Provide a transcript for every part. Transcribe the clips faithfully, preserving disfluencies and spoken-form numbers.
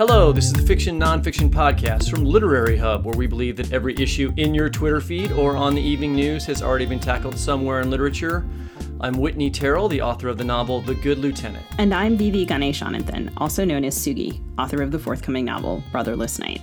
Hello, this is the Fiction Nonfiction Podcast from Literary Hub, where we believe that every issue in your Twitter feed or on the evening news has already been tackled somewhere in literature. I'm Whitney Terrell, the author of the novel The Good Lieutenant. And I'm V V. Ganeshananthan, also known as Sugi, author of the forthcoming novel Brotherless Night.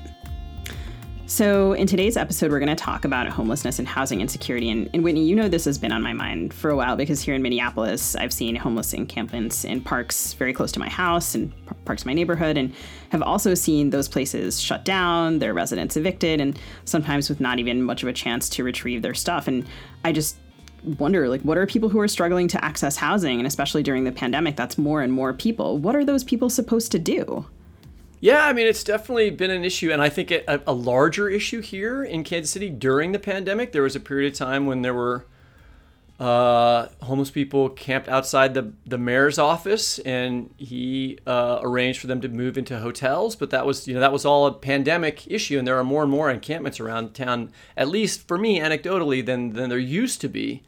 So in today's episode, we're going to talk about homelessness and housing insecurity. And, and Whitney, you know this has been on my mind for a while, because here in Minneapolis, I've seen homeless encampments in parks very close to my house and par- parks in my neighborhood, and have also seen those places shut down, their residents evicted, and sometimes with not even much of a chance to retrieve their stuff. And I just wonder, like, what are people who are struggling to access housing? And especially during the pandemic, that's more and more people. What are those people supposed to do? Yeah, I mean, it's definitely been an issue, and I think a, a larger issue here in Kansas City during the pandemic. There was a period of time when there were uh, homeless people camped outside the, the mayor's office, and he uh, arranged for them to move into hotels. But that was, you know, that was all a pandemic issue, and there are more and more encampments around town, at least for me, anecdotally, than than there used to be.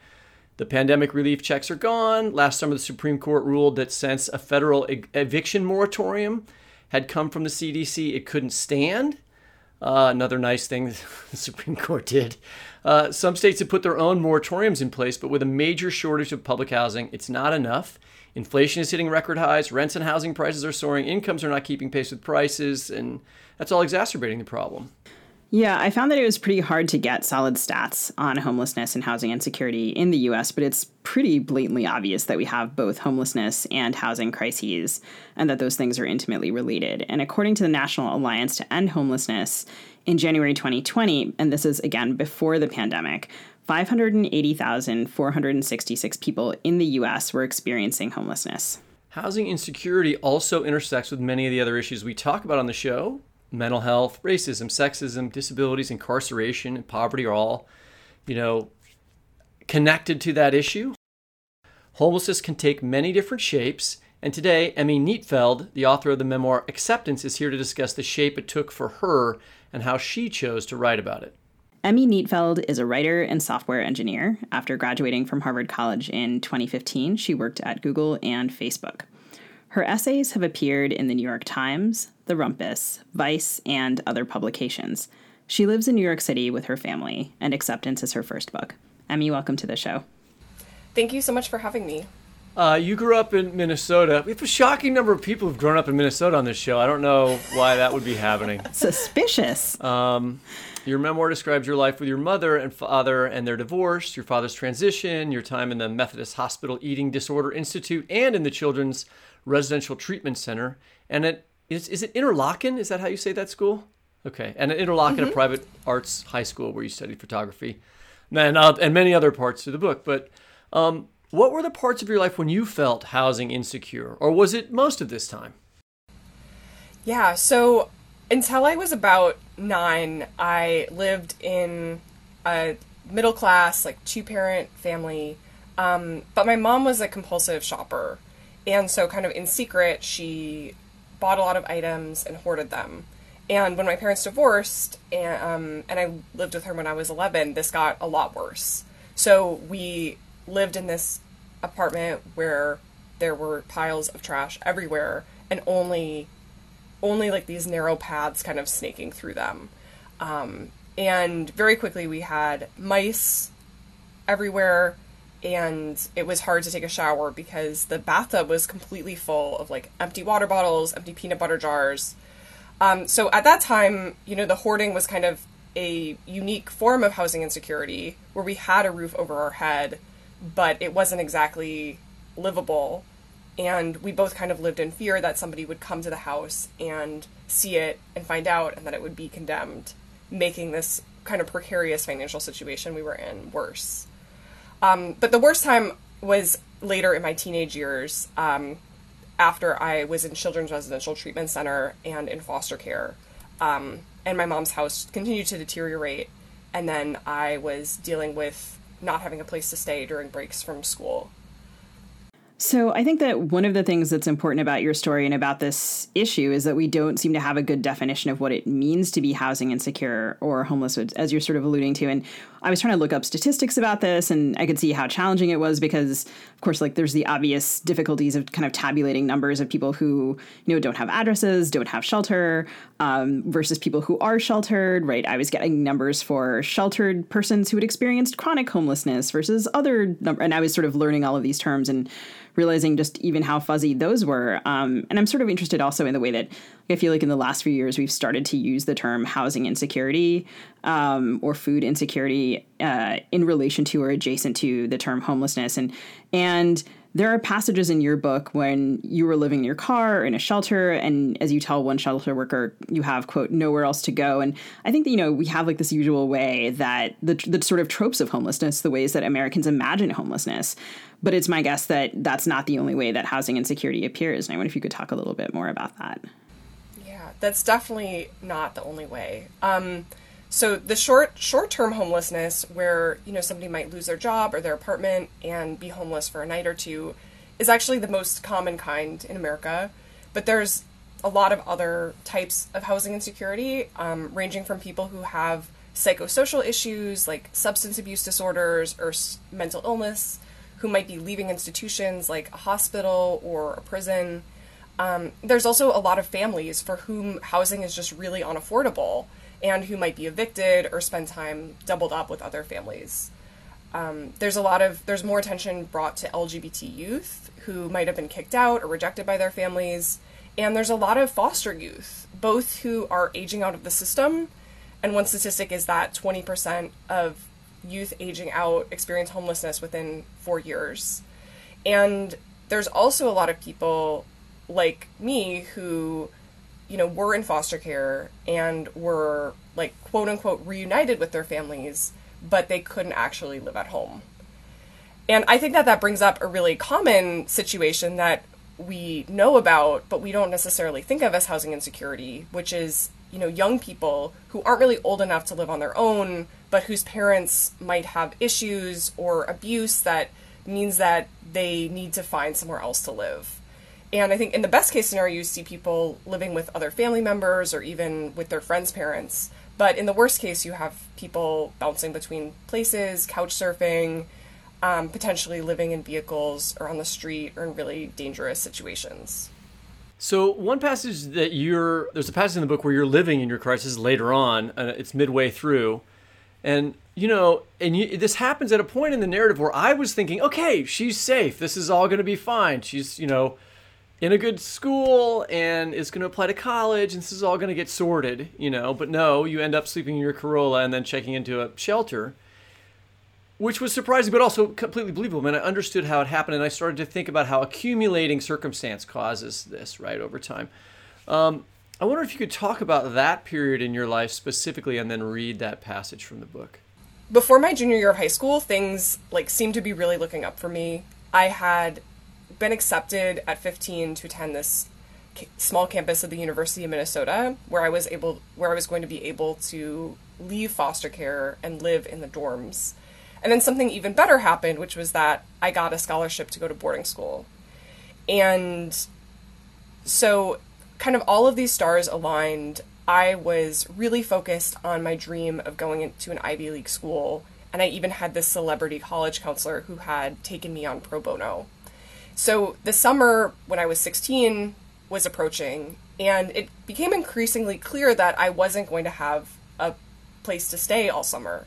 The pandemic relief checks are gone. Last summer, the Supreme Court ruled that since a federal ev- eviction moratorium had come from the C D C, it couldn't stand. Uh, another nice thing the Supreme Court did. Uh, some states have put their own moratoriums in place, but with a major shortage of public housing, it's not enough. Inflation is hitting record highs. Rents and housing prices are soaring. Incomes are not keeping pace with prices, and that's all exacerbating the problem. Yeah, I found that it was pretty hard to get solid stats on homelessness and housing insecurity in the U S, but it's pretty blatantly obvious that we have both homelessness and housing crises, and that those things are intimately related. And according to the National Alliance to End Homelessness, in January twenty twenty, and this is again before the pandemic, five hundred eighty thousand four hundred sixty-six people in the U S were experiencing homelessness. Housing insecurity also intersects with many of the other issues we talk about on the show. Mental health, racism, sexism, disabilities, incarceration, and poverty are all, you know, connected to that issue. Homelessness can take many different shapes, and today, Emmy Nietfeld, the author of the memoir Acceptance, is here to discuss the shape it took for her and how she chose to write about it. Emmy Nietfeld is a writer and software engineer. After graduating from Harvard College in twenty fifteen, she worked at Google and Facebook. Her essays have appeared in The New York Times, The Rumpus, Vice, and other publications. She lives in New York City with her family, and Acceptance is her first book. Emmy, welcome to the show. Thank you so much for having me. Uh, you grew up in Minnesota. We have a shocking number of people who've grown up in Minnesota on this show. I don't know why that would be happening. Suspicious. Um, your memoir describes your life with your mother and father and their divorce, your father's transition, your time in the Methodist Hospital Eating Disorder Institute, and in the Children's Residential Treatment Center, and at Is is it Interlochen? Is that how you say that school? Okay. And at Interlochen, mm-hmm. a private arts high school where you studied photography, and, uh, and many other parts of the book. But um, what were the parts of your life when you felt housing insecure? Or was it most of this time? Yeah. So until I was about nine, I lived in a middle class, like two-parent family. Um, but my mom was a compulsive shopper. And so kind of in secret, she bought a lot of items and hoarded them. And when my parents divorced, and, um, and I lived with her when I was eleven, this got a lot worse. So we lived in this apartment where there were piles of trash everywhere, and only, only like these narrow paths kind of snaking through them. Um, and very quickly we had mice everywhere, and it was hard to take a shower because the bathtub was completely full of, like, empty water bottles, empty peanut butter jars. Um, so at that time, you know, the hoarding was kind of a unique form of housing insecurity where we had a roof over our head, but it wasn't exactly livable. And we both kind of lived in fear that somebody would come to the house and see it and find out and that it would be condemned, making this kind of precarious financial situation we were in worse. Um, but the worst time was later in my teenage years, um, after I was in Children's Residential Treatment Center and in foster care. Um, and my mom's house continued to deteriorate. And then I was dealing with not having a place to stay during breaks from school. So I think that one of the things that's important about your story and about this issue is that we don't seem to have a good definition of what it means to be housing insecure or homeless, as you're sort of alluding to. And I was trying to look up statistics about this, and I could see how challenging it was because, of course, like, there's the obvious difficulties of kind of tabulating numbers of people who, you know, don't have addresses, don't have shelter, um, versus people who are sheltered, right? I was getting numbers for sheltered persons who had experienced chronic homelessness versus other number, and I was sort of learning all of these terms and realizing just even how fuzzy those were. Um, and I'm sort of interested also in the way that I feel like in the last few years, we've started to use the term housing insecurity um, or food insecurity uh, in relation to or adjacent to the term homelessness. And and there are passages in your book when you were living in your car or in a shelter. And as you tell one shelter worker, you have, quote, nowhere else to go. And I think that, you know, we have like this usual way that the, the sort of tropes of homelessness, the ways that Americans imagine homelessness. But it's my guess that that's not the only way that housing insecurity appears. And I wonder if you could talk a little bit more about that. Yeah, that's definitely not the only way. Um, so the short, short-term homelessness where, you know, somebody might lose their job or their apartment and be homeless for a night or two is actually the most common kind in America. But there's a lot of other types of housing insecurity, um, ranging from people who have psychosocial issues like substance abuse disorders or s- mental illness, who might be leaving institutions like a hospital or a prison. Um, there's also a lot of families for whom housing is just really unaffordable and who might be evicted or spend time doubled up with other families. Um, there's a lot of, there's more attention brought to L G B T youth who might have been kicked out or rejected by their families. And there's a lot of foster youth, both who are aging out of the system. And one statistic is that twenty percent of youth aging out experience homelessness within four years. And there's also a lot of people like me who, you know, were in foster care and were, like, quote unquote reunited with their families, but they couldn't actually live at home. And I think that that brings up a really common situation that we know about, but we don't necessarily think of as housing insecurity, which is, you know, young people who aren't really old enough to live on their own, but whose parents might have issues or abuse that means that they need to find somewhere else to live. And I think in the best case scenario, you see people living with other family members or even with their friends' parents. But in the worst case, you have people bouncing between places, couch surfing, um, potentially living in vehicles or on the street or in really dangerous situations. So one passage that you're, there's a passage in the book where you're living in your crisis later on, uh, it's midway through. And, you know, and you, this happens at a point in the narrative where I was thinking, okay, she's safe. This is all going to be fine. She's, you know, in a good school and is going to apply to college and this is all going to get sorted, you know. But no, you end up sleeping in your Corolla and then checking into a shelter, which was surprising but also completely believable. I mean, I understood how it happened and I started to think about how accumulating circumstance causes this, right, over time. Um, I wonder if you could talk about that period in your life specifically and then read that passage from the book. Before my junior year of high school, things like seemed to be really looking up for me. I had been accepted at fifteen to attend this small campus of the University of Minnesota, where I was able, where I was going to be able to leave foster care and live in the dorms. And then something even better happened, which was that I got a scholarship to go to boarding school. And so kind of all of these stars aligned. I was really focused on my dream of going into an Ivy League school. And I even had this celebrity college counselor who had taken me on pro bono. So the summer when I was sixteen was approaching, and it became increasingly clear that I wasn't going to have a place to stay all summer.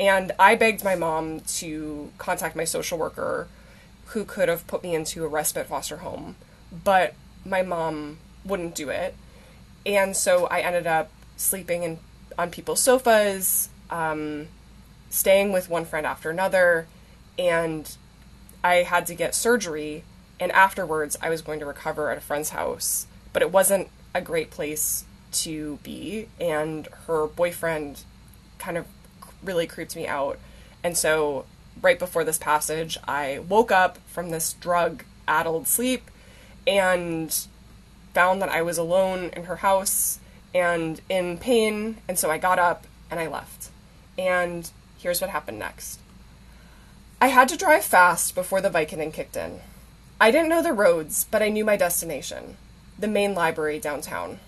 And I begged my mom to contact my social worker, who could have put me into a respite foster home, but my mom wouldn't do it. And so I ended up sleeping in, on people's sofas, um, staying with one friend after another, and I had to get surgery, and afterwards I was going to recover at a friend's house, but it wasn't a great place to be, and her boyfriend kind of really creeped me out. And so right before this passage, I woke up from this drug-addled sleep and found that I was alone in her house and in pain, and so I got up and I left. And here's what happened next. I had to drive fast before the Vicodin kicked in. I didn't know the roads, but I knew my destination, the main library downtown.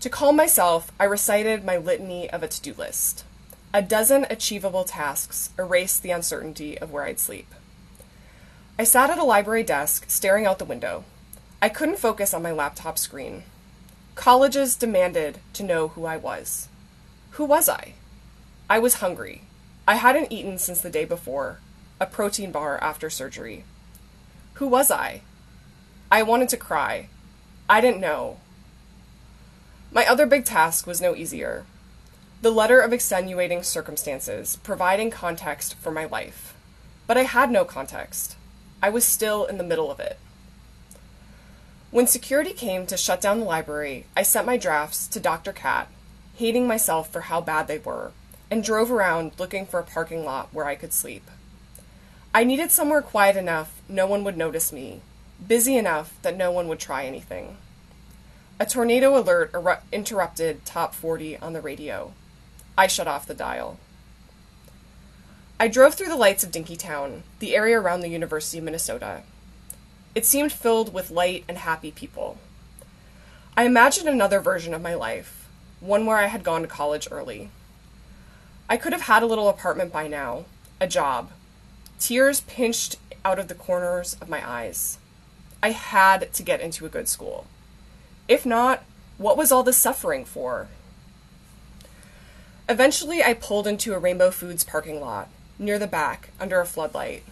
To calm myself, I recited my litany of a to-do list. A dozen achievable tasks erased the uncertainty of where I'd sleep. I sat at a library desk, staring out the window. I couldn't focus on my laptop screen. Colleges demanded to know who I was. Who was I? I was hungry. I hadn't eaten since the day before, a protein bar after surgery. Who was I? I wanted to cry. I didn't know. My other big task was no easier. The letter of extenuating circumstances, providing context for my life. But I had no context. I was still in the middle of it. When security came to shut down the library, I sent my drafts to Doctor Cat, hating myself for how bad they were, and drove around looking for a parking lot where I could sleep. I needed somewhere quiet enough no one would notice me, busy enough that no one would try anything. A tornado alert eru- interrupted Top forty on the radio. I shut off the dial. I drove through the lights of Dinkytown, the area around the University of Minnesota. It seemed filled with light and happy people. I imagined another version of my life, one where I had gone to college early. I could have had a little apartment by now, a job. Tears pinched out of the corners of my eyes. I had to get into a good school. If not, what was all this suffering for? Eventually, I pulled into a Rainbow Foods parking lot, near the back, under a floodlight.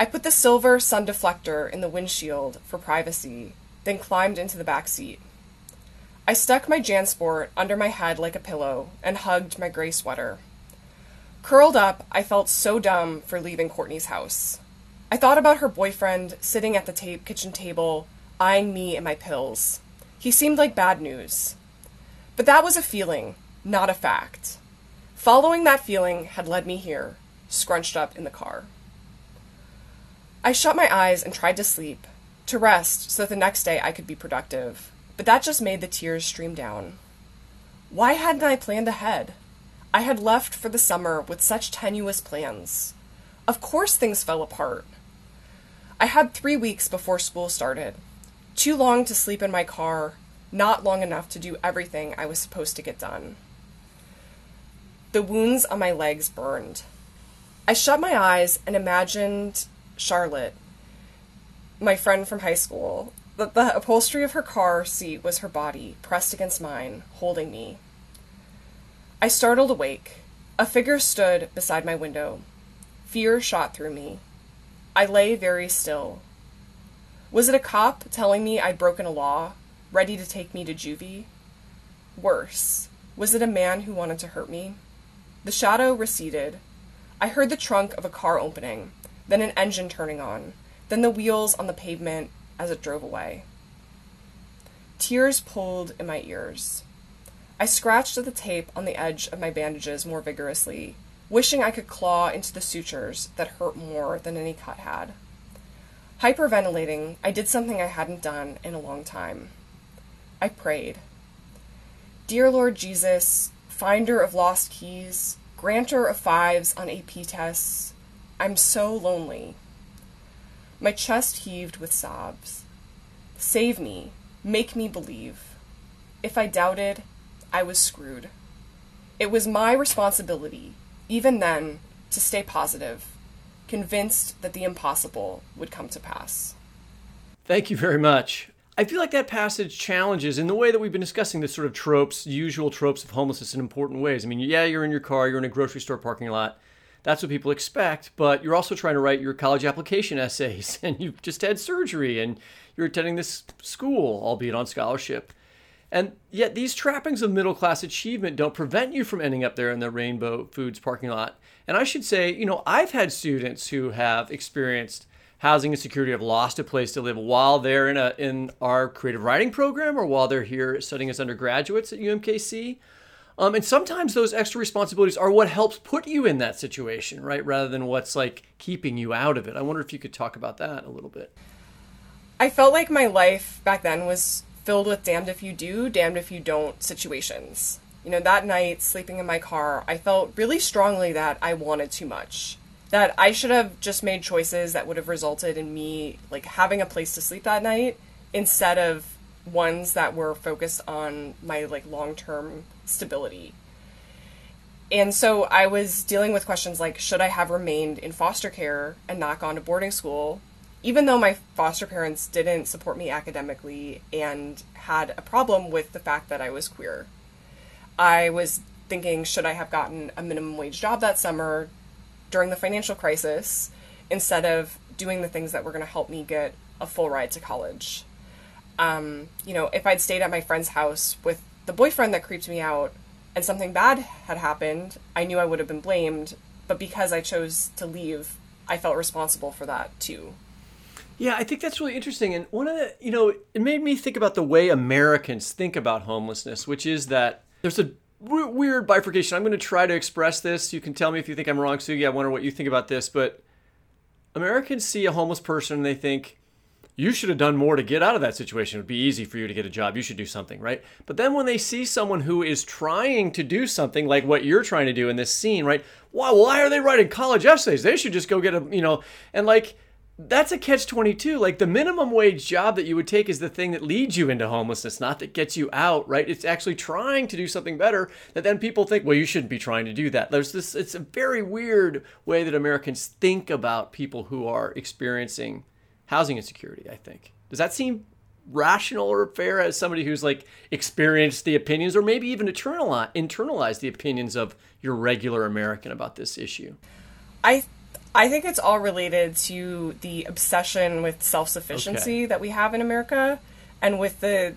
I put the silver sun deflector in the windshield for privacy, then climbed into the back seat. I stuck my JanSport under my head like a pillow and hugged my gray sweater. Curled up, I felt so dumb for leaving Courtney's house. I thought about her boyfriend sitting at the tape kitchen table, eyeing me and my pills. He seemed like bad news. But that was a feeling, not a fact. Following that feeling had led me here, scrunched up in the car. I shut my eyes and tried to sleep, to rest so that the next day I could be productive, but that just made the tears stream down. Why hadn't I planned ahead? I had left for the summer with such tenuous plans. Of course things fell apart. I had three weeks before school started, too long to sleep in my car, not long enough to do everything I was supposed to get done. The wounds on my legs burned. I shut my eyes and imagined Charlotte, my friend from high school, that the upholstery of her car seat was her body, pressed against mine, holding me. I startled awake. A figure stood beside my window. Fear shot through me. I lay very still. Was it a cop telling me I'd broken a law, ready to take me to juvie? Worse, was it a man who wanted to hurt me? The shadow receded. I heard the trunk of a car opening, then an engine turning on, then the wheels on the pavement as it drove away. Tears pulled in my ears. I scratched at the tape on the edge of my bandages more vigorously, wishing I could claw into the sutures that hurt more than any cut had. Hyperventilating, I did something I hadn't done in a long time. I prayed. Dear Lord Jesus, finder of lost keys, granter of fives on A P tests, I'm so lonely. My chest heaved with sobs. Save me. Make me believe. If I doubted, I was screwed. It was my responsibility, even then, to stay positive, convinced that the impossible would come to pass. Thank you very much. I feel like that passage challenges, in the way that we've been discussing, the sort of tropes, usual tropes of homelessness in important ways. I mean, yeah, you're in your car, you're in a grocery store parking lot. That's what people expect, but you're also trying to write your college application essays, and you've just had surgery, and you're attending this school, albeit on scholarship. And yet these trappings of middle-class achievement don't prevent you from ending up there in the Rainbow Foods parking lot. And I should say, you know, I've had students who have experienced housing insecurity, have lost a place to live while they're in a in our creative writing program or while they're here studying as undergraduates at U M K C. Um, and sometimes those extra responsibilities are what helps put you in that situation, right? Rather than what's like keeping you out of it. I wonder if you could talk about that a little bit. I felt like my life back then was filled with damned if you do, damned if you don't situations. You know, that night sleeping in my car, I felt really strongly that I wanted too much, that I should have just made choices that would have resulted in me like having a place to sleep that night instead of ones that were focused on my like long-term stability. And so I was dealing with questions like, should I have remained in foster care and not gone to boarding school, even though my foster parents didn't support me academically and had a problem with the fact that I was queer. I was thinking, should I have gotten a minimum wage job that summer during the financial crisis instead of doing the things that were going to help me get a full ride to college? Um, you know, if I'd stayed at my friend's house with the boyfriend that creeped me out and something bad had happened, I knew I would have been blamed, but because I chose to leave, I felt responsible for that too. Yeah, I think that's really interesting. And one of the, you know, it made me think about the way Americans think about homelessness, which is that there's a w- weird bifurcation. I'm going to try to express this. You can tell me if you think I'm wrong, Sugi. I wonder what you think about this. But Americans see a homeless person and they think, you should have done more to get out of that situation. It would be easy for you to get a job. You should do something, right? But then when they see someone who is trying to do something like what you're trying to do in this scene, right? Wow, why are they writing college essays? They should just go get a, you know, and like, that's a catch twenty-two. Like the minimum wage job that you would take is the thing that leads you into homelessness, not that gets you out, right? It's actually trying to do something better that then people think, well, you shouldn't be trying to do that. There's this, it's a very weird way that Americans think about people who are experiencing housing insecurity, I think. Does that seem rational or fair as somebody who's like experienced the opinions or maybe even internalize, internalized the opinions of your regular American about this issue? I I think it's all related to the obsession with self-sufficiency okay. that we have in America and with the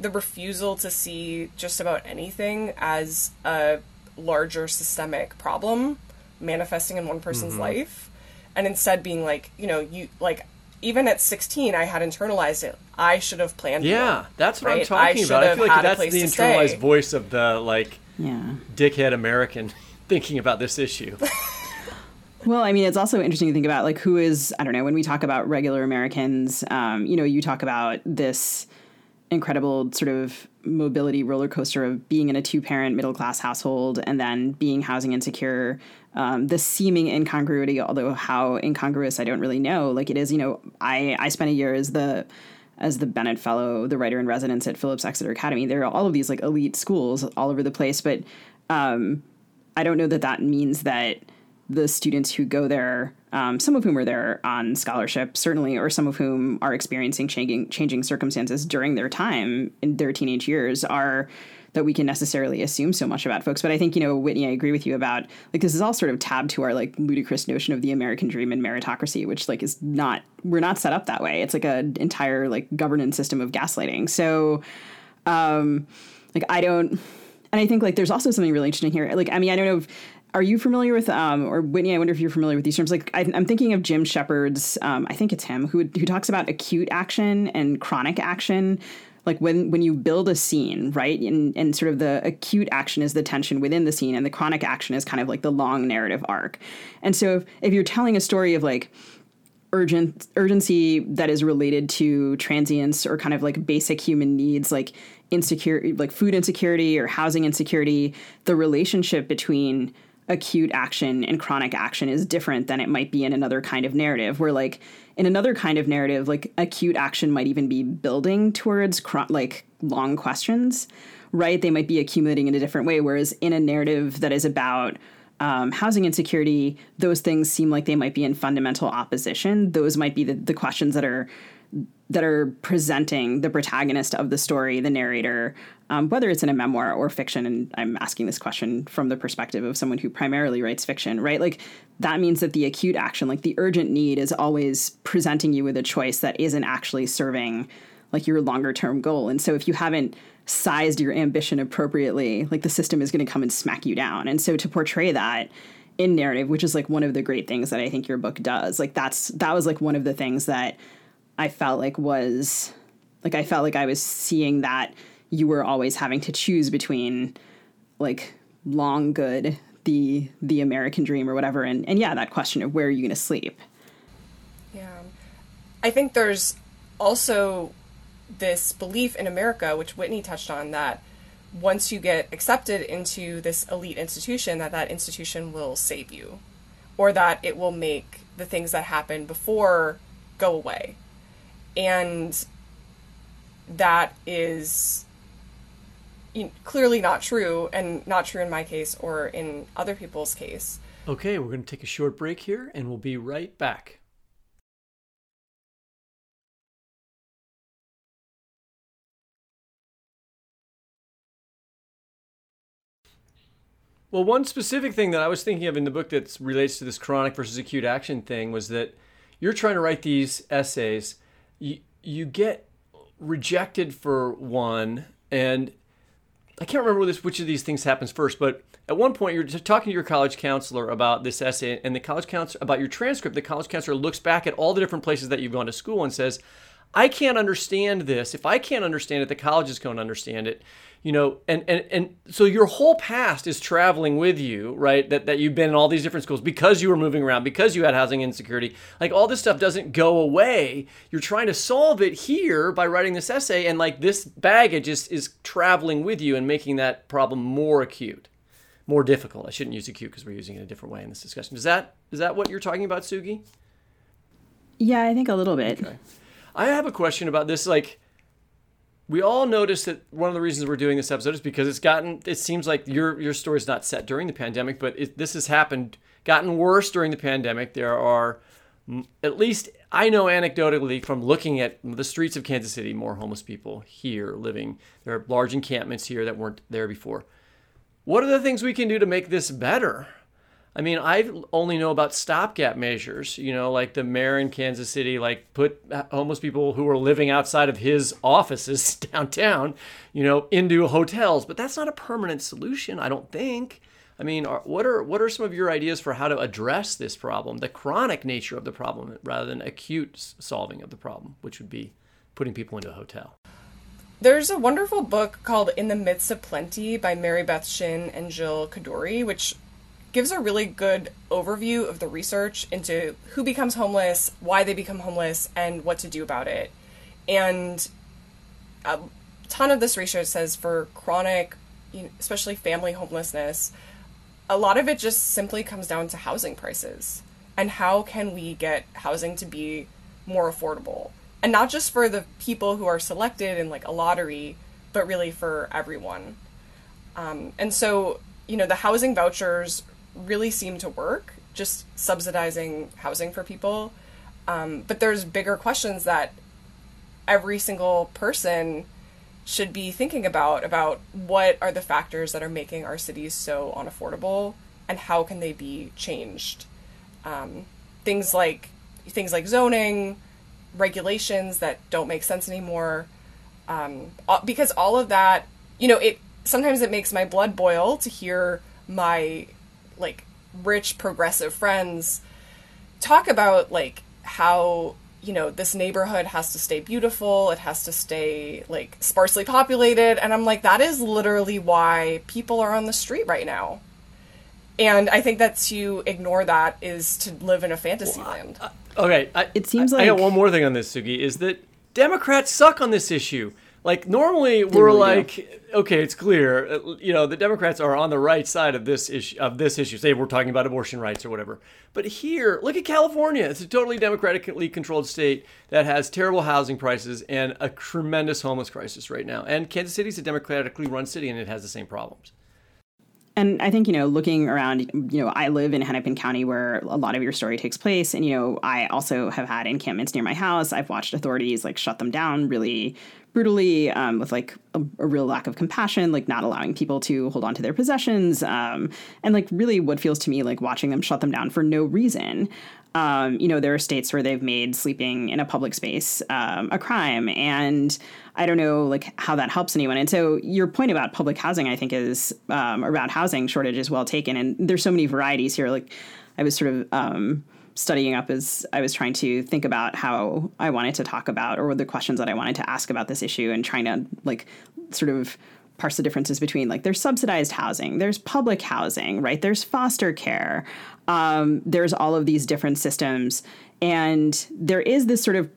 the refusal to see just about anything as a larger systemic problem manifesting in one person's mm-hmm. life, and instead being like, you know, you like, even at sixteen, I had internalized it. I should have planned. Yeah, more, that's what right? I'm talking I about. I feel like that's the internalized stay. voice of the like yeah. dickhead American thinking about this issue. Well, I mean, it's also interesting to think about like who is, I don't know, when we talk about regular Americans, um, you know, you talk about this incredible sort of mobility roller coaster of being in a two-parent middle-class household and then being housing insecure. Um, the seeming incongruity, although how incongruous I don't really know, like it is, you know, I, I spent a year as the as the Bennett Fellow, the writer in residence at Phillips Exeter Academy. There are all of these like elite schools all over the place, but um, I don't know that that means that the students who go there, um, some of whom are there on scholarship, certainly, or some of whom are experiencing changing, changing circumstances during their time in their teenage years, are that we can necessarily assume so much about folks. But I think, you know, Whitney, I agree with you about like this is all sort of tabbed to our like ludicrous notion of the American dream and meritocracy, which like is not, we're not set up that way. It's like an entire like governance system of gaslighting. So um, like I don't, and I think like there's also something really interesting here. Like, I mean, I don't know if, are you familiar with, um, or Whitney, I wonder if you're familiar with these terms. Like, I, I'm thinking of Jim Shepherd's, um, I think it's him, who who talks about acute action and chronic action. Like when, when you build a scene, right, and, and sort of the acute action is the tension within the scene, and the chronic action is kind of like the long narrative arc. And so if, if you're telling a story of like urgent urgency that is related to transience or kind of like basic human needs, like insecurity, like food insecurity or housing insecurity, the relationship between acute action and chronic action is different than it might be in another kind of narrative, where like in another kind of narrative, like acute action might even be building towards chron- like long questions, right? They might be accumulating in a different way. Whereas in a narrative that is about um, housing insecurity, those things seem like they might be in fundamental opposition. Those might be the, the questions that are that are presenting the protagonist of the story, the narrator, um, whether it's in a memoir or fiction. And I'm asking this question from the perspective of someone who primarily writes fiction, right? Like, that means that the acute action, like the urgent need, is always presenting you with a choice that isn't actually serving like your longer term goal. And so if you haven't sized your ambition appropriately, like the system is going to come and smack you down. And so to portray that in narrative, which is like one of the great things that I think your book does, like that's, that was like one of the things that I felt like was like, I felt like I was seeing that you were always having to choose between like long good, the, the American dream or whatever. And, and yeah, that question of where are you going to sleep? Yeah. I think there's also this belief in America, which Whitney touched on, that once you get accepted into this elite institution, that that institution will save you, or that it will make the things that happened before go away. And that is clearly not true, and not true in my case or in other people's case. Okay, we're going to take a short break here and we'll be right back. Well, one specific thing that I was thinking of in the book that relates to this chronic versus acute action thing was that you're trying to write these essays. You, you get rejected for one, and I can't remember this, which of these things happens first, but at one point you're talking to your college counselor about this essay, and the college counselor, about your transcript, the college counselor looks back at all the different places that you've gone to school and says, I can't understand this. If I can't understand it, the college is going to understand it. You know, and, and, and so your whole past is traveling with you, right? That that you've been in all these different schools because you were moving around, because you had housing insecurity. Like, all this stuff doesn't go away. You're trying to solve it here by writing this essay, and like this baggage is, is traveling with you and making that problem more acute, more difficult. I shouldn't use acute because we're using it a different way in this discussion. Is that is that what you're talking about, Sugi? Yeah, I think a little bit. Okay. I have a question about this, like, we all noticed that one of the reasons we're doing this episode is because it's gotten, it seems like your your story's not set during the pandemic, but it, this has happened, gotten worse during the pandemic. There are, at least I know anecdotally from looking at the streets of Kansas City, more homeless people here living. There are large encampments here that weren't there before. What are the things we can do to make this better? I mean, I only know about stopgap measures, you know, like the mayor in Kansas City, like put homeless people who are living outside of his offices downtown, you know, into hotels. But that's not a permanent solution, I don't think. I mean, are, what are what are some of your ideas for how to address this problem, the chronic nature of the problem, rather than acute solving of the problem, which would be putting people into a hotel? There's a wonderful book called In the Midst of Plenty by Mary Beth Shin and Jill Kadori, which gives a really good overview of the research into who becomes homeless, why they become homeless, and what to do about it. And a ton of this research says for chronic, you know, especially family homelessness, a lot of it just simply comes down to housing prices and how can we get housing to be more affordable, and not just for the people who are selected in like a lottery, but really for everyone. Um, and so, you know, the housing vouchers really seem to work, just subsidizing housing for people. Um, but there's bigger questions that every single person should be thinking about, about what are the factors that are making our cities so unaffordable and how can they be changed? Um, things like things like zoning, regulations that don't make sense anymore, um, because all of that, you know, it sometimes it makes my blood boil to hear my like rich progressive friends talk about like how, you know, this neighborhood has to stay beautiful, it has to stay like sparsely populated, and I'm like, that is literally why people are on the street right now. And I think that to ignore that is to live in a fantasy well, land. I, I, okay, I, it seems I, like I got one more thing on this, Sugi, is that Democrats suck on this issue. Like, normally we're really like, do. Okay, it's clear, you know, the Democrats are on the right side of this issue, of this issue. Say we're talking about abortion rights or whatever. But here, look at California. It's a totally democratically controlled state that has terrible housing prices and a tremendous homeless crisis right now. And Kansas City's a democratically run city, and it has the same problems. And I think, you know, looking around, you know, I live in Hennepin County where a lot of your story takes place. And, you know, I also have had encampments near my house. I've watched authorities like shut them down really brutally um, with like a, a real lack of compassion, like not allowing people to hold on to their possessions. Um, and like really what feels to me like watching them shut them down for no reason. Um, you know, there are states where they've made sleeping in a public space um, a crime. And I don't know, like, how that helps anyone. And so your point about public housing, I think, is um, around housing shortage is well taken. And there's so many varieties here. Like, I was sort of um, studying up as I was trying to think about how I wanted to talk about or the questions that I wanted to ask about this issue and trying to, like, sort of parse the differences between, like, there's subsidized housing, there's public housing, right? There's foster care. Um, there's all of these different systems. And there is this sort of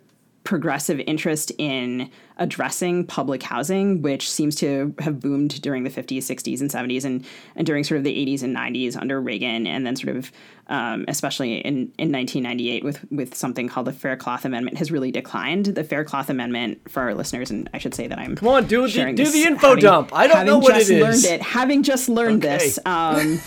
progressive interest in addressing public housing, which seems to have boomed during the fifties, sixties, and seventies, and, and during sort of the eighties and nineties under Reagan, and then sort of um, especially in, in nineteen ninety-eight with, with something called the Faircloth Amendment has really declined. The Faircloth Amendment, for our listeners, and I should say that I'm Come on, do, sharing do, do this, the info having, dump. I don't know what it is. It, having just learned okay. this. Um,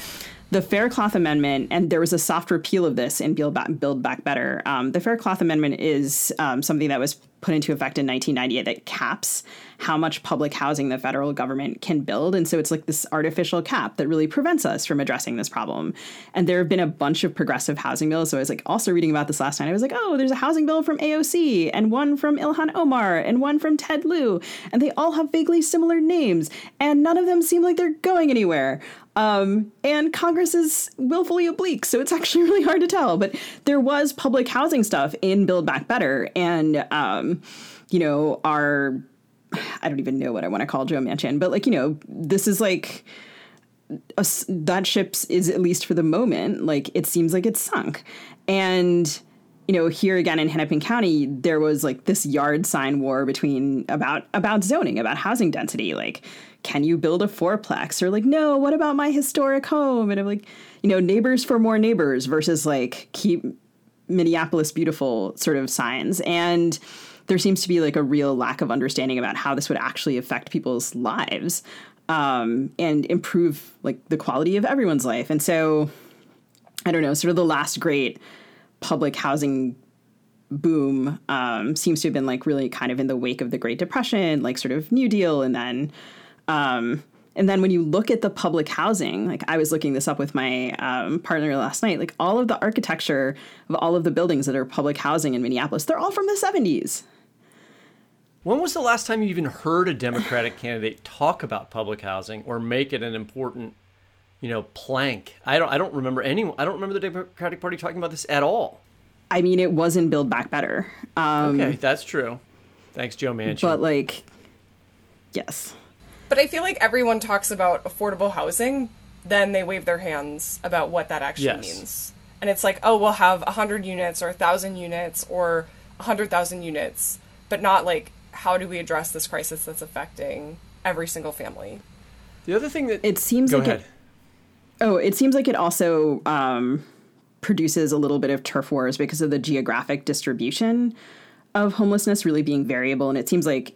The Faircloth Amendment, and there was a soft repeal of this in Build Back, Build Back Better. Um, the Faircloth Amendment is um, something that was put into effect in nineteen ninety-eight that caps how much public housing the federal government can build. And so it's like this artificial cap that really prevents us from addressing this problem. And there have been a bunch of progressive housing bills. So I was like also reading about this last night. I was like, oh, there's a housing bill from A O C and one from Ilhan Omar and one from Ted Lieu. And they all have vaguely similar names. And none of them seem like they're going anywhere. Um, and Congress is willfully oblique. So it's actually really hard to tell. But there was public housing stuff in Build Back Better. And, um, you know, our... I don't even know what I want to call Joe Manchin, but like, you know, this is like a, that ship is, at least for the moment, like it seems like it's sunk. And, you know, here again in Hennepin County, there was like this yard sign war between about about zoning, about housing density, like, can you build a fourplex? Or like, no, what about my historic home? And I'm like, you know, neighbors for more neighbors versus like keep Minneapolis beautiful sort of signs. And there seems to be like a real lack of understanding about how this would actually affect people's lives um, and improve like the quality of everyone's life. And so, I don't know, sort of the last great public housing boom um, seems to have been like really kind of in the wake of the Great Depression, like sort of New Deal. And then um, and then when you look at the public housing, like I was looking this up with my um, partner last night, like all of the architecture of all of the buildings that are public housing in Minneapolis, they're all from the seventies. When was the last time you even heard a Democratic candidate talk about public housing or make it an important, you know, plank? I don't I don't remember anyone. I don't remember the Democratic Party talking about this at all. I mean, it was in Build Back Better. Um, okay, that's true. Thanks, Joe Manchin. But like, yes. But I feel like everyone talks about affordable housing, then they wave their hands about what that actually yes. means. And it's like, oh, we'll have one hundred units or one thousand units or one hundred thousand units, but not like, how do we address this crisis that's affecting every single family? The other thing that... It seems Go like ahead. It... Oh, it seems like it also um, produces a little bit of turf wars because of the geographic distribution of homelessness really being variable. And it seems like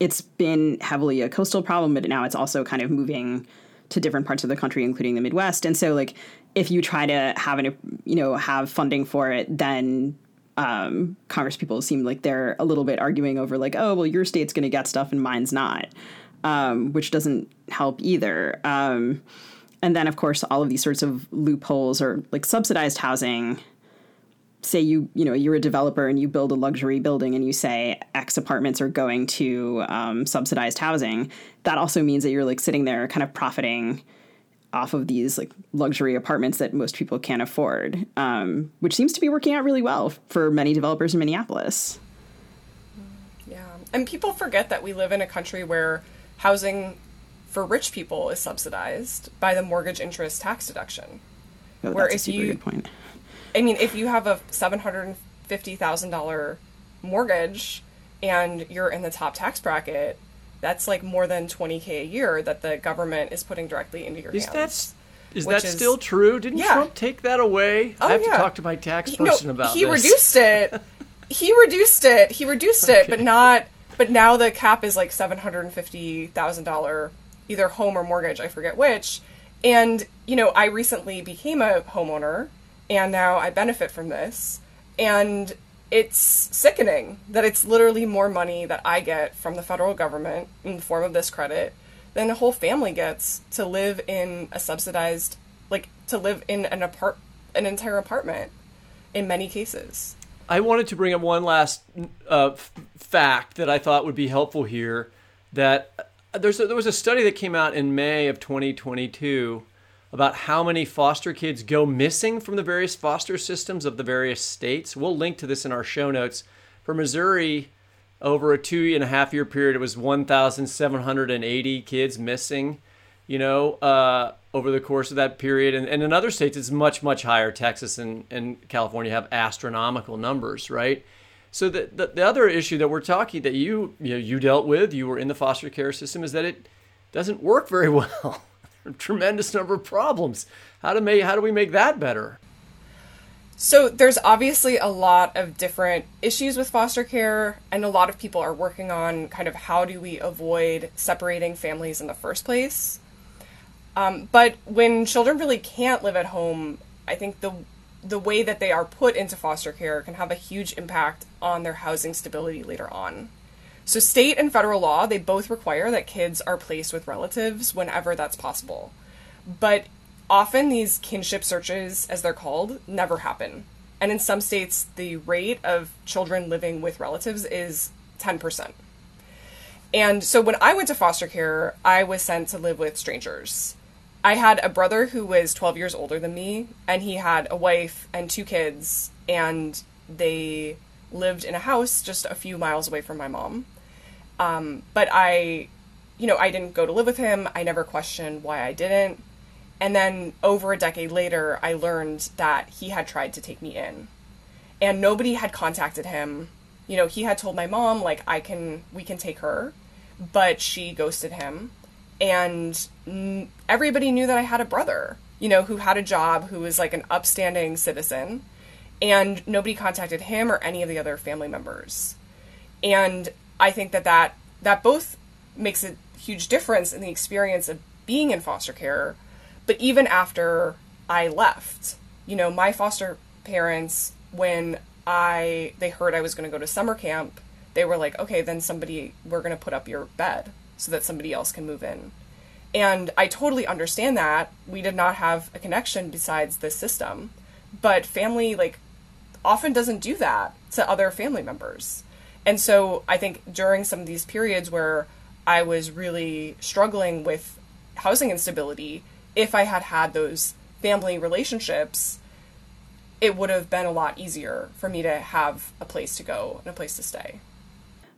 it's been heavily a coastal problem, but now it's also kind of moving to different parts of the country, including the Midwest. And so, like, if you try to have an, you know, have funding for it, then... Um, Congress people seem like they're a little bit arguing over like, oh, well, your state's going to get stuff and mine's not, um, which doesn't help either. Um, and then, of course, all of these sorts of loopholes or like subsidized housing. Say you, you know, you're a developer and you build a luxury building and you say X apartments are going to um, subsidized housing. That also means that you're like sitting there kind of profiting off of these like luxury apartments that most people can't afford, um, which seems to be working out really well for many developers in Minneapolis. Yeah. And people forget that we live in a country where housing for rich people is subsidized by the mortgage interest tax deduction. Oh, where that's if a super you, good point. I mean, if you have a seven hundred fifty thousand dollars mortgage and you're in the top tax bracket, that's like more than twenty K a year that the government is putting directly into your is hands. That, is that is, still true? Didn't yeah. Trump take that away? Oh, I have yeah. to talk to my tax he, person no, about he this. He reduced it. He reduced it. He reduced okay. it, but not. But now the cap is like seven hundred fifty thousand dollars, either home or mortgage, I forget which. And, you know, I recently became a homeowner, and now I benefit from this. And it's sickening that it's literally more money that I get from the federal government in the form of this credit than a whole family gets to live in a subsidized, like, to live in an apart, an entire apartment in many cases. I wanted to bring up one last uh, f- fact that I thought would be helpful here, that there's a, there was a study that came out in May of twenty twenty-two about how many foster kids go missing from the various foster systems of the various states. We'll link to this in our show notes. For Missouri, over a two and a half year period, it was one thousand seven hundred eighty kids missing, you know, uh, over the course of that period. And, and in other states, it's much, much higher. Texas and, and California have astronomical numbers, right? So the, the the other issue that we're talking, that you you know, you dealt with, you were in the foster care system, is that it doesn't work very well. Tremendous number of problems. How do make, how do we make that better? So there's obviously a lot of different issues with foster care, and a lot of people are working on kind of how do we avoid separating families in the first place. Um, but when children really can't live at home, I think the the way that they are put into foster care can have a huge impact on their housing stability later on. So state and federal law, they both require that kids are placed with relatives whenever that's possible. But often these kinship searches, as they're called, never happen. And in some states, the rate of children living with relatives is ten percent. And so when I went to foster care, I was sent to live with strangers. I had a brother who was twelve years older than me, and he had a wife and two kids, and they lived in a house just a few miles away from my mom. Um, but I, you know, I didn't go to live with him. I never questioned why I didn't. And then over a decade later, I learned that he had tried to take me in, and nobody had contacted him. You know, he had told my mom, like, I can, we can take her, but she ghosted him. And n- everybody knew that I had a brother, you know, who had a job, who was like an upstanding citizen, and nobody contacted him or any of the other family members. And I think that that, that both makes a huge difference in the experience of being in foster care. But even after I left, you know, my foster parents, when I, they heard I was going to go to summer camp, they were like, okay, then somebody, we're going to put up your bed so that somebody else can move in. And I totally understand that. We did not have a connection besides this system, but family, like, often doesn't do that to other family members. And so I think during some of these periods where I was really struggling with housing instability, if I had had those family relationships, it would have been a lot easier for me to have a place to go and a place to stay.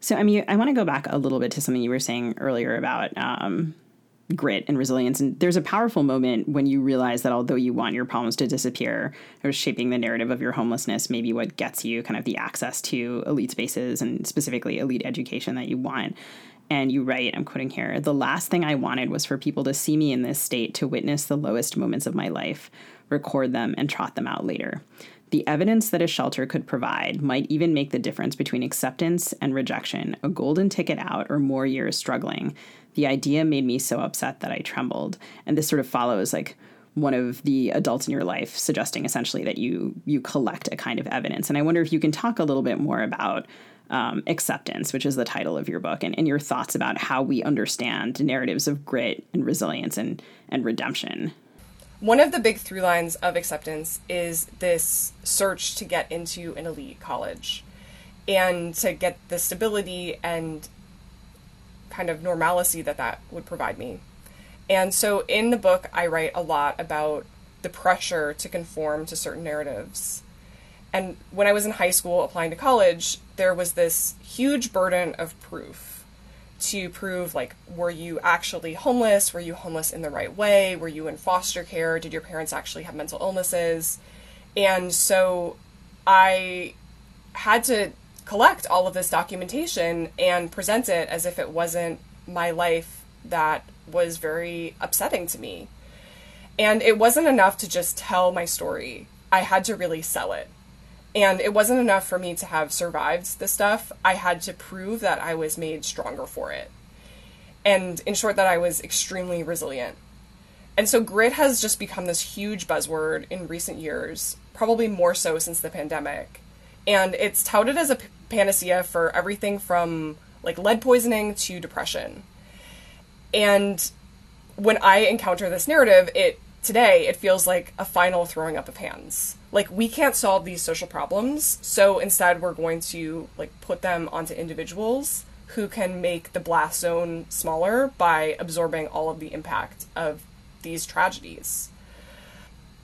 So, I mean, I want to go back a little bit to something you were saying earlier about um, grit and resilience. And there's a powerful moment when you realize that although you want your problems to disappear, it was shaping the narrative of your homelessness, maybe what gets you kind of the access to elite spaces and specifically elite education that you want. And you write, I'm quoting here, "The last thing I wanted was for people to see me in this state, to witness the lowest moments of my life, record them, and trot them out later. The evidence that a shelter could provide might even make the difference between acceptance and rejection, a golden ticket out or more years struggling. The idea made me so upset that I trembled." And this sort of follows like one of the adults in your life suggesting essentially that you you collect a kind of evidence. And I wonder if you can talk a little bit more about Um, Acceptance, which is the title of your book, and, and your thoughts about how we understand narratives of grit and resilience and, and redemption. One of the big through lines of Acceptance is this search to get into an elite college and to get the stability and kind of normalcy that that would provide me. And so in the book, I write a lot about the pressure to conform to certain narratives. And when I was in high school applying to college, there was this huge burden of proof to prove, like, were you actually homeless? Were you homeless in the right way? Were you in foster care? Did your parents actually have mental illnesses? And so I had to collect all of this documentation and present it as if it wasn't my life that was very upsetting to me. And it wasn't enough to just tell my story. I had to really sell it. And it wasn't enough for me to have survived this stuff. I had to prove that I was made stronger for it. And in short, that I was extremely resilient. And so grit has just become this huge buzzword in recent years, probably more so since the pandemic. And it's touted as a panacea for everything from like lead poisoning to depression. And when I encounter this narrative, it today, it feels like a final throwing up of hands. Like, we can't solve these social problems, so instead we're going to like put them onto individuals who can make the blast zone smaller by absorbing all of the impact of these tragedies.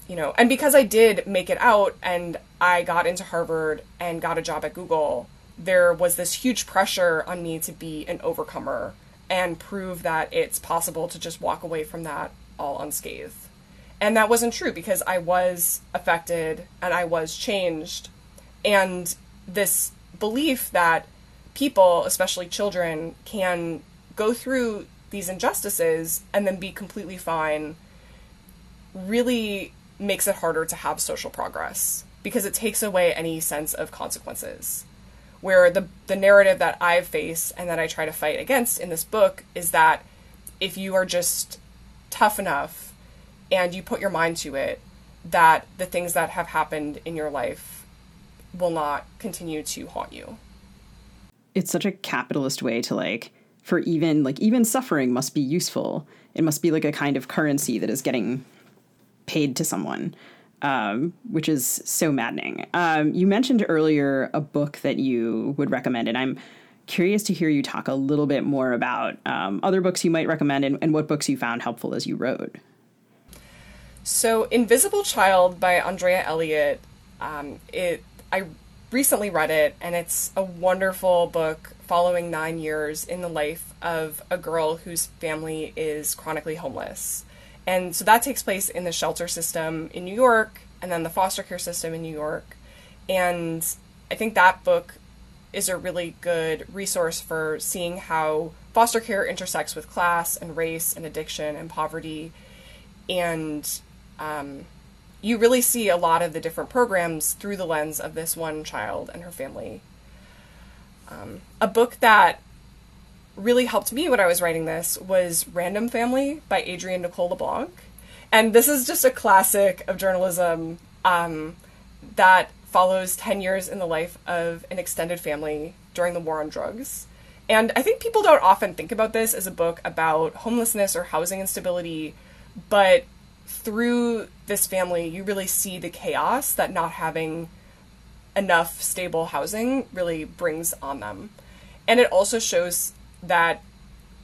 You know, and because I did make it out and I got into Harvard and got a job at Google, there was this huge pressure on me to be an overcomer and prove that it's possible to just walk away from that all unscathed. And that wasn't true, because I was affected and I was changed. And this belief that people, especially children, can go through these injustices and then be completely fine really makes it harder to have social progress, because it takes away any sense of consequences. Where the the narrative that I've faced and that I try to fight against in this book is that if you are just tough enough and you put your mind to it, that the things that have happened in your life will not continue to haunt you. It's such a capitalist way to like, for even like even suffering must be useful. It must be like a kind of currency that is getting paid to someone. Um, which is so maddening. Um, you mentioned earlier a book that you would recommend, and I'm curious to hear you talk a little bit more about um, other books you might recommend and, and what books you found helpful as you wrote. So Invisible Child by Andrea Elliott, um, it I recently read it, and it's a wonderful book following nine years in the life of a girl whose family is chronically homeless. And so that takes place in the shelter system in New York, and then the foster care system in New York. And I think that book is a really good resource for seeing how foster care intersects with class and race and addiction and poverty. And um, you really see a lot of the different programs through the lens of this one child and her family. Um, a book that really helped me when I was writing this was Random Family by Adrian Nicole LeBlanc. And this is just a classic of journalism um, that follows ten years in the life of an extended family during the war on drugs. And I think people don't often think about this as a book about homelessness or housing instability, but through this family, you really see the chaos that not having enough stable housing really brings on them. And it also shows that,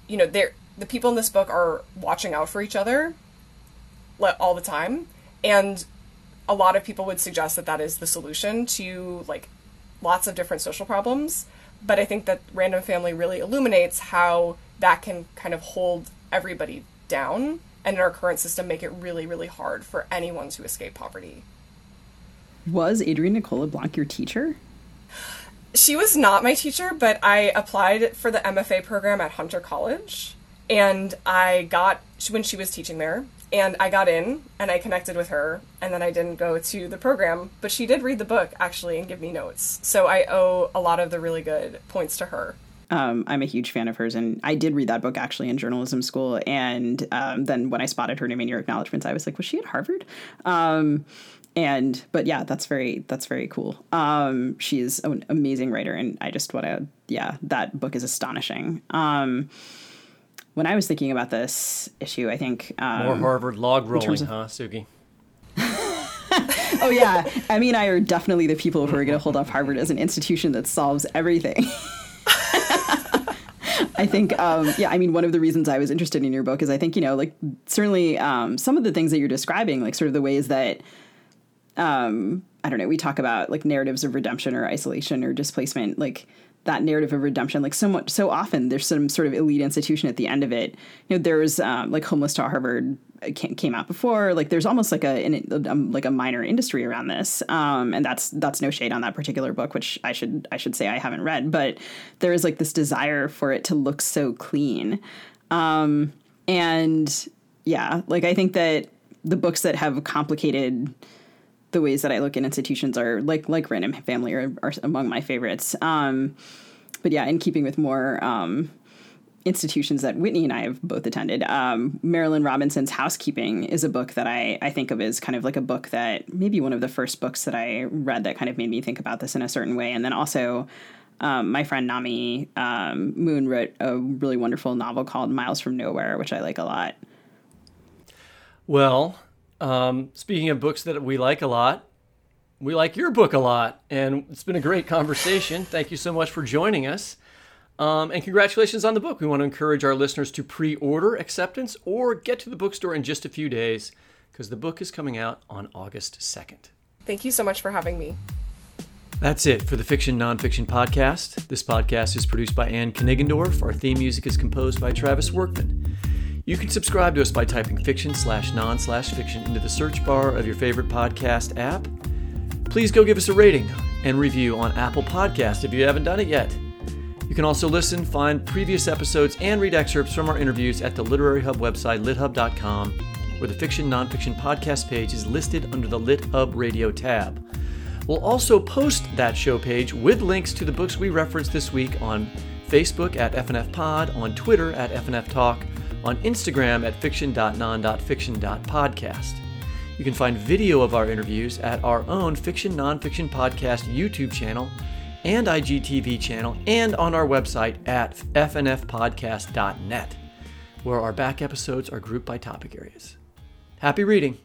you know, they're, the people in this book are watching out for each other all the time. And a lot of people would suggest that that is the solution to, like, lots of different social problems. But I think that Random Family really illuminates how that can kind of hold everybody down, and in our current system make it really, really hard for anyone to escape poverty. Was Adrian Nicole LeBlanc your teacher? She was not my teacher, but I applied for the M F A program at Hunter College, and I got, when she was teaching there, and I got in, and I connected with her, and then I didn't go to the program, but she did read the book, actually, and give me notes, so I owe a lot of the really good points to her. Um, I'm a huge fan of hers, and I did read that book, actually, in journalism school, and um, then when I spotted her name in your acknowledgments, I was like, was she at Harvard? Um... And, but yeah, that's very, that's very cool. Um, she's an amazing writer, and I just want to, yeah, that book is astonishing. Um, when I was thinking about this issue, I think... Um, More Harvard log rolling, of, huh, Suki? Oh, yeah. Emmy and I are definitely the people who are going to hold up Harvard as an institution that solves everything. I think, um, yeah, I mean, one of the reasons I was interested in your book is I think, you know, like, certainly um, some of the things that you're describing, like sort of the ways that... Um, I don't know, we talk about like narratives of redemption or isolation or displacement, like that narrative of redemption, like so much, so often there's some sort of elite institution at the end of it. You know, there's um, like Homeless to Harvard came out before, like there's almost like a, an, a like a minor industry around this. Um, and that's, that's no shade on that particular book, which I should, I should say I haven't read, but there is like this desire for it to look so clean. Um, and yeah, like I think that the books that have complicated the ways that I look at institutions are like, like Random Family are, are among my favorites. Um, but yeah, in keeping with more, um, institutions that Whitney and I have both attended. Um, Marilynne Robinson's Housekeeping is a book that I, I think of as kind of like a book that maybe one of the first books that I read that kind of made me think about this in a certain way. And then also um, my friend Nami um, Moon wrote a really wonderful novel called Miles from Nowhere, which I like a lot. Well, um, speaking of books that we like a lot, we like your book a lot, and it's been a great conversation. Thank you so much for joining us. Um, and congratulations on the book. We want to encourage our listeners to pre-order Acceptance or get to the bookstore in just a few days because the book is coming out on August second. Thank you so much for having me. That's it for the Fiction Nonfiction Podcast. This podcast is produced by Ann Knigendorf. Our theme music is composed by Travis Workman. You can subscribe to us by typing fiction slash non slash fiction into the search bar of your favorite podcast app. Please go give us a rating and review on Apple Podcasts if you haven't done it yet. You can also listen, find previous episodes, and read excerpts from our interviews at the Literary Hub website, lit hub dot com, where the Fiction Nonfiction Podcast page is listed under the Lit Hub Radio tab. We'll also post that show page with links to the books we referenced this week on Facebook at F N F Pod, on Twitter at F N F Talk, on Instagram at fiction dot non dot fiction dot podcast. You can find video of our interviews at our own Fiction Nonfiction Podcast YouTube channel, and I G T V channel, and on our website at f n f podcast dot net, where our back episodes are grouped by topic areas. Happy reading!